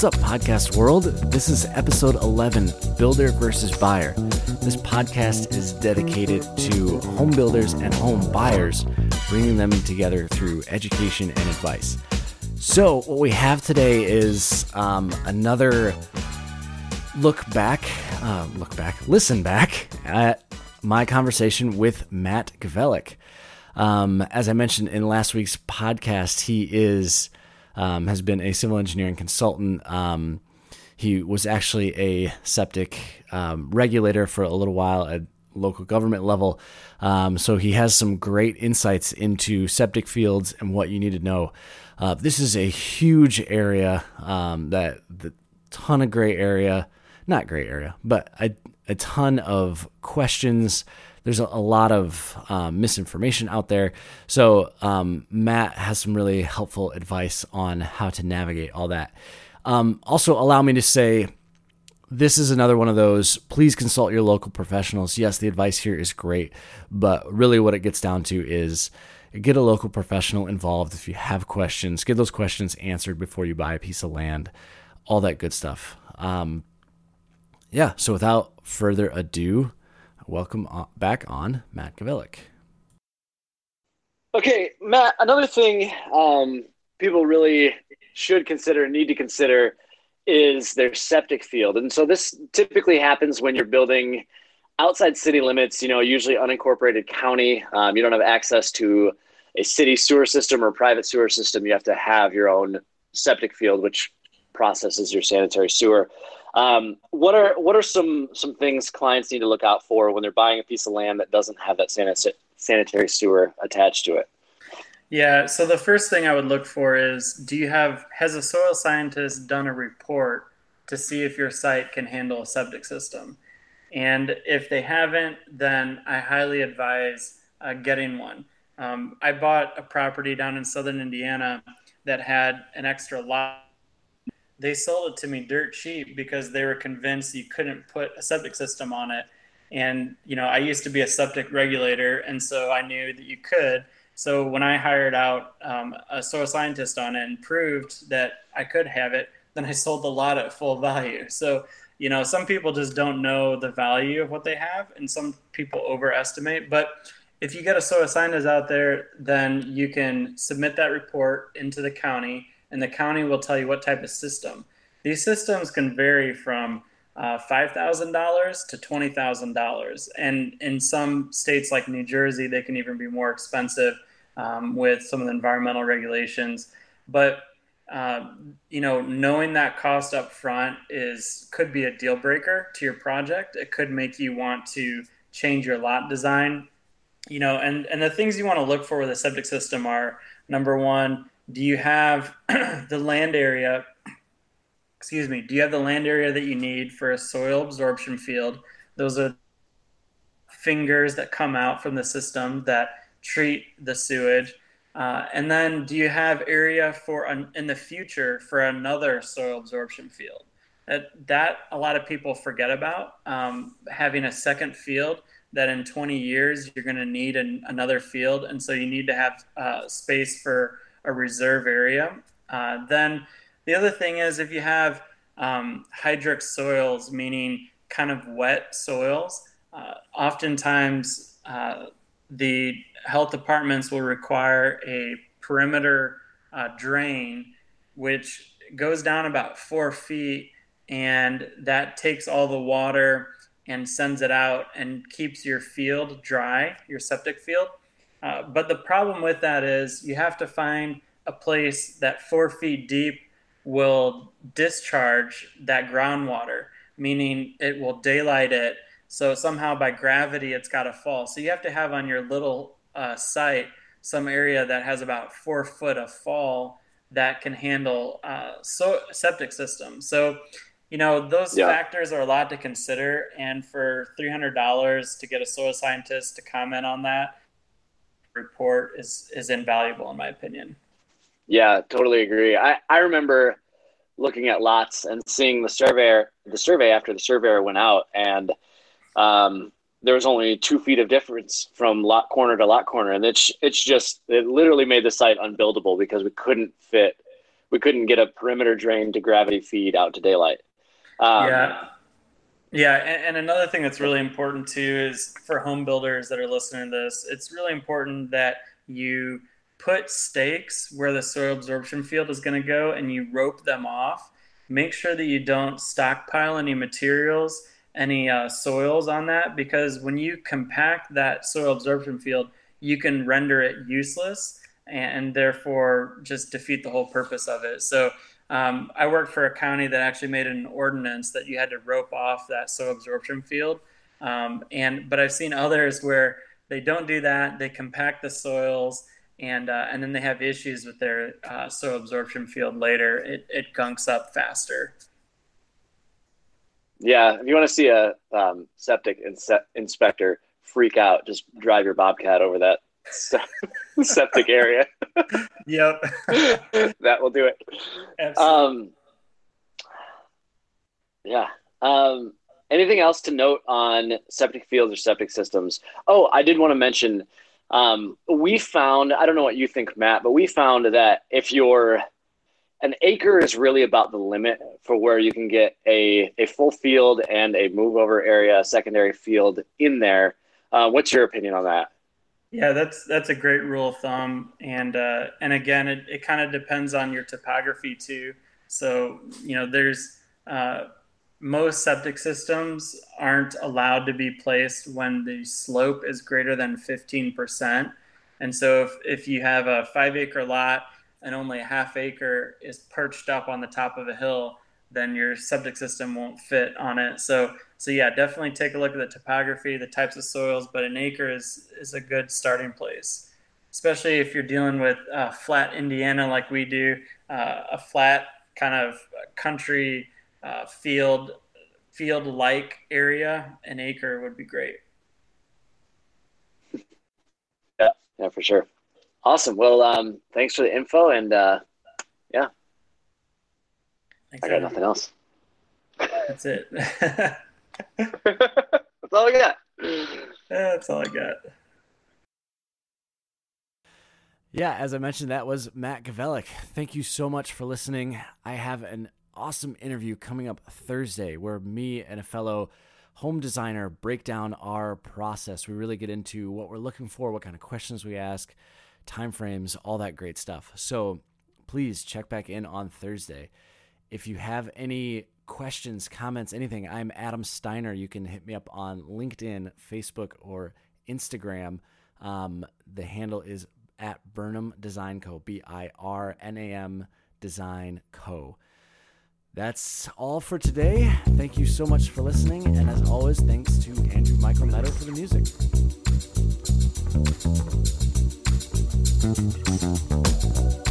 What's up, podcast world? This is episode 11, Builder versus Buyer. This podcast is dedicated to home builders and home buyers, bringing them together through education and advice. So what we have today is another listen back at my conversation with Matt Gavelek. As I mentioned in last week's podcast, he is has been a civil engineering consultant. He was actually a septic regulator for a little while at local government level. So he has some great insights into septic fields and what you need to know. This is a huge area, a ton of questions. There's a lot of misinformation out there. So Matt has some really helpful advice on how to navigate all that. Also, allow me to say, this is another one of those, please consult your local professionals. Yes, the advice here is great, but really what it gets down to is get a local professional involved. If you have questions, get those questions answered before you buy a piece of land, all that good stuff. So without further ado, welcome back on Matt Gavelek. Okay, Matt, another thing people really should consider and need to consider is their septic field. And so this typically happens when you're building outside city limits, usually unincorporated county. You don't have access to a city sewer system or private sewer system. You have to have your own septic field, which processes your sanitary sewer. What are some things clients need to look out for when they're buying a piece of land that doesn't have that sanitary sewer attached to it? Yeah. So the first thing I would look for is, has a soil scientist done a report to see if your site can handle a septic system? And if they haven't, then I highly advise getting one. I bought a property down in Southern Indiana that had an extra lot. They sold it to me dirt cheap because they were convinced you couldn't put a septic system on it. And, I used to be a septic regulator, and so I knew that you could. So when I hired out a soil scientist on it and proved that I could have it, then I sold the lot at full value. So, some people just don't know the value of what they have, and some people overestimate. But if you get a soil scientist out there, then you can submit that report into the county, and the county will tell you what type of system. These systems can vary from $5,000 to $20,000. And in some states like New Jersey, they can even be more expensive with some of the environmental regulations. But, knowing that cost up front could be a deal breaker to your project. It could make you want to change your lot design. And the things you want to look for with a septic system are, number one, do you have the land area? Excuse me. Do you have the land area that you need for a soil absorption field? Those are fingers that come out from the system that treat the sewage. And then, do you have area in the future for another soil absorption field? That a lot of people forget about, having a second field. That in 20 years you're going to need another field, and so you need to have space for a reserve area. Then the other thing is, if you have hydric soils, meaning kind of wet soils, oftentimes the health departments will require a perimeter drain, which goes down about 4 feet, and that takes all the water and sends it out and keeps your field dry, your septic field. But the problem with that is you have to find a place that 4 feet deep will discharge that groundwater, meaning it will daylight it. So somehow by gravity, it's got to fall. So you have to have on your little site some area that has about 4 foot of fall that can handle septic system. So, those factors are a lot to consider. And for $300 to get a soil scientist to comment on that report is invaluable, in my opinion. Yeah, totally agree. I remember looking at lots and seeing the survey after the surveyor went out, and there was only 2 feet of difference from lot corner to lot corner, and it literally made the site unbuildable because we couldn't fit we couldn't get a perimeter drain to gravity feed out to daylight. Yeah. And another thing that's really important too is for home builders that are listening to this, it's really important that you put stakes where the soil absorption field is going to go and you rope them off. Make sure that you don't stockpile any materials, any soils on that, because when you compact that soil absorption field, you can render it useless and therefore just defeat the whole purpose of it. So I worked for a county that actually made an ordinance that you had to rope off that soil absorption field. But I've seen others where they don't do that. They compact the soils and then they have issues with their soil absorption field later. It gunks up faster. Yeah. If you want to see a septic inspector freak out, just drive your Bobcat over that septic area. Yep. That will do it. Absolutely. Anything else to note on septic fields or septic systems? Oh, I did want to mention, we found, I don't know what you think, Matt, but we found that if you're an acre is really about the limit for where you can get a full field and a move over area, secondary field in there. What's your opinion on that? Yeah, that's a great rule of thumb. And again, it kind of depends on your topography too. So, there's most septic systems aren't allowed to be placed when the slope is greater than 15%. And so if you have a 5-acre lot and only a half acre is perched up on the top of a hill, then your septic system won't fit on it. So yeah, definitely take a look at the topography, the types of soils, but an acre is a good starting place, especially if you're dealing with flat Indiana like we do, a flat kind of country field-like area. An acre would be great. Yeah, for sure. Awesome. Well, thanks for the info and yeah. Thanks, I got nothing else. That's it. That's all I got. That's all I got. Yeah, as I mentioned, that was Matt Gavelek. Thank you so much for listening. I have an awesome interview coming up Thursday where me and a fellow home designer break down our process. We really get into what we're looking for, what kind of questions we ask, timeframes, all that great stuff. So please check back in on Thursday. If you have any questions, comments, anything, I'm Adam Steiner. You can hit me up on LinkedIn, Facebook, or Instagram. The handle is at Burnham Design Co, B-I-R-N-A-M Design Co. That's all for today. Thank you so much for listening. And as always, thanks to Andrew Michael Meadow for the music.